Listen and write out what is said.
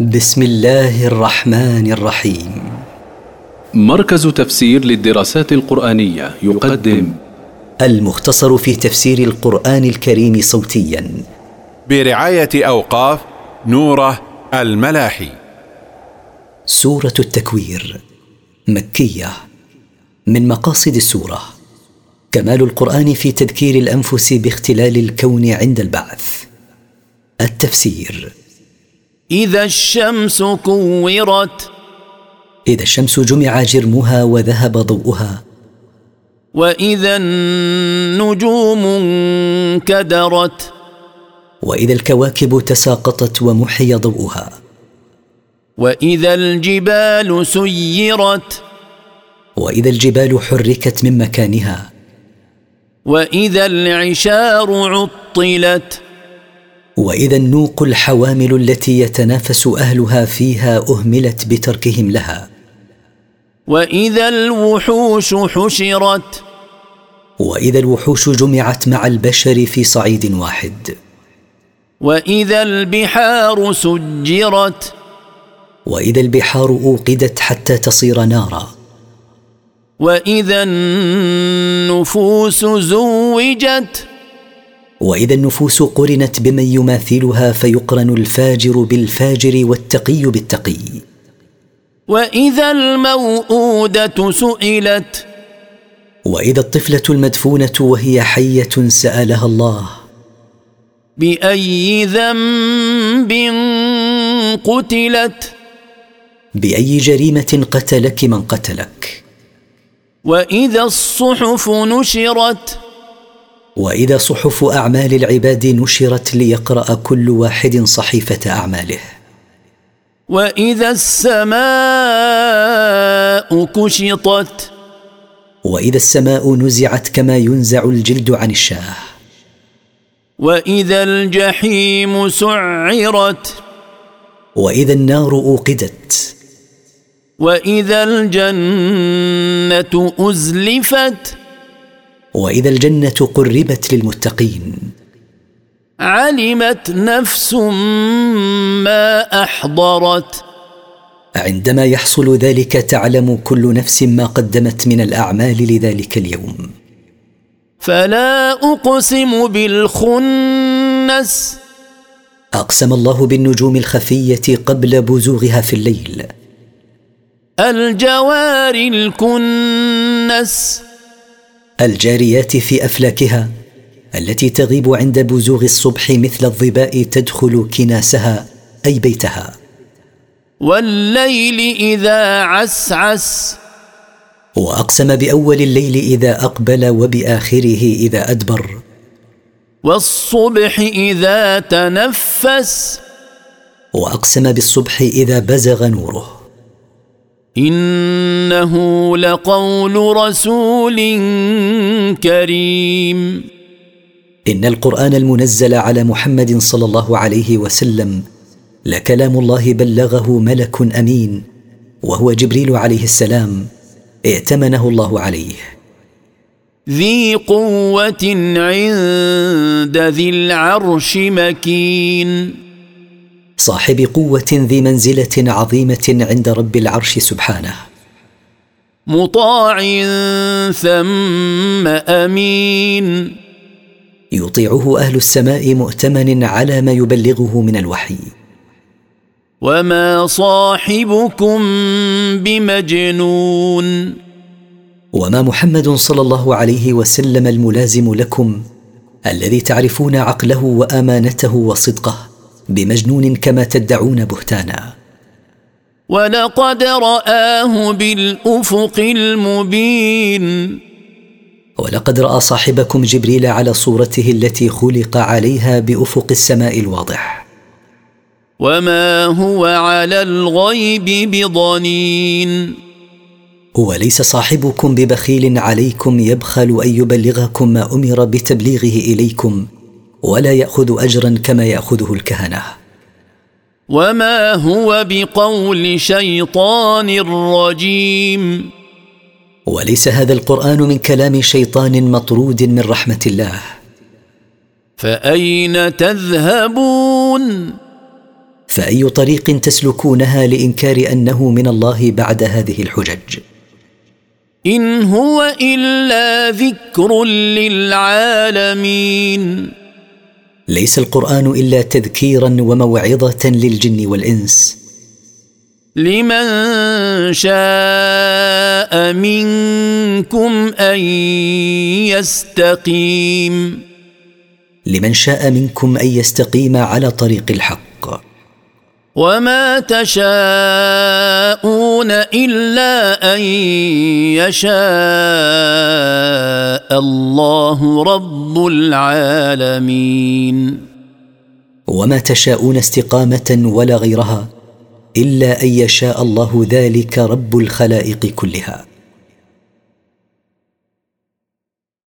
بسم الله الرحمن الرحيم. مركز تفسير للدراسات القرآنية يقدم المختصر في تفسير القرآن الكريم صوتيا برعاية أوقاف نورة الملاحي. سورة التكوير مكية. من مقاصد السورة كمال القرآن في تذكير الأنفس باختلال الكون عند البعث. التفسير: إذا الشمس كورت، إذا الشمس جمع جرمها وذهب ضوءها. وإذا النجوم انكدرت، وإذا الكواكب تساقطت ومحي ضوءها. وإذا الجبال سيرت، وإذا الجبال حركت من مكانها. وإذا العشار عطلت، وإذا النوق الحوامل التي يتنافس أهلها فيها أهملت بتركهم لها. وإذا الوحوش حشرت، وإذا الوحوش جمعت مع البشر في صعيد واحد. وإذا البحار سجرت، وإذا البحار أوقدت حتى تصير نارا. وإذا النفوس زوجت، وإذا النفوس قرنت بمن يماثلها فيقرن الفاجر بالفاجر والتقي بالتقي. وإذا الموءودة سئلت، وإذا الطفلة المدفونة وهي حية سألها الله. بأي ذنب قتلت، بأي جريمة قتلك من قتلك. وإذا الصحف نشرت، وإذا صحف أعمال العباد نشرت ليقرأ كل واحد صحيفة أعماله. وإذا السماء كشطت، وإذا السماء نزعت كما ينزع الجلد عن الشاه. وإذا الجحيم سعرت، وإذا النار أوقدت. وإذا الجنة أزلفت، وإذا الجنة قربت للمتقين. علمت نفس ما أحضرت، عندما يحصل ذلك تعلم كل نفس ما قدمت من الأعمال لذلك اليوم. فلا أقسم بالخنس، أقسم الله بالنجوم الخفية قبل بزوغها في الليل. الجوار الكنس، الجاريات في أفلاكها التي تغيب عند بزوغ الصبح مثل الظباء تدخل كناسها أي بيتها. والليل إذا عسعس، وأقسم بأول الليل إذا أقبل وبآخره إذا أدبر. والصبح إذا تنفس، وأقسم بالصبح إذا بزغ نوره. إنه لقول رسول كريم، إن القرآن المنزل على محمد صلى الله عليه وسلم لكلام الله بلغه ملك أمين، وهو جبريل عليه السلام ائتمنه الله عليه. ذي قوة عند ذي العرش مكين، صاحب قوة ذي منزلة عظيمة عند رب العرش سبحانه. مطاع ثم أمين، يطيعه أهل السماء مؤتمن على ما يبلغه من الوحي. وما صاحبكم بمجنون، وما محمد صلى الله عليه وسلم الملازم لكم الذي تعرفون عقله وأمانته وصدقه بمجنون كما تدعون بهتانا. ولقد رآه بالأفق المبين، ولقد رأى صاحبكم جبريل على صورته التي خلق عليها بأفق السماء الواضح. وما هو على الغيب بضنين، وليس صاحبكم ببخيل عليكم يبخل أن يبلغكم ما أمر بتبليغه إليكم، ولا يأخذ أجرا كما يأخذه الكهنة. وما هو بقول شيطان رجيم، وليس هذا القرآن من كلام شيطان مطرود من رحمة الله. فأين تذهبون، فأي طريق تسلكونها لإنكار أنه من الله بعد هذه الحجج؟ إن هو إلا ذكر للعالمين. ليس القرآن إلا تذكيرا وموعظة للجن والإنس. لمن شاء منكم أن يستقيم. لمن شاء منكم أن يستقيم على طريق الحق. وما تشاءون إلا أن يشاء الله رب العالمين. وما تشاءون استقامة ولا غيرها إلا أن يشاء الله ذلك رب الخلائق كلها.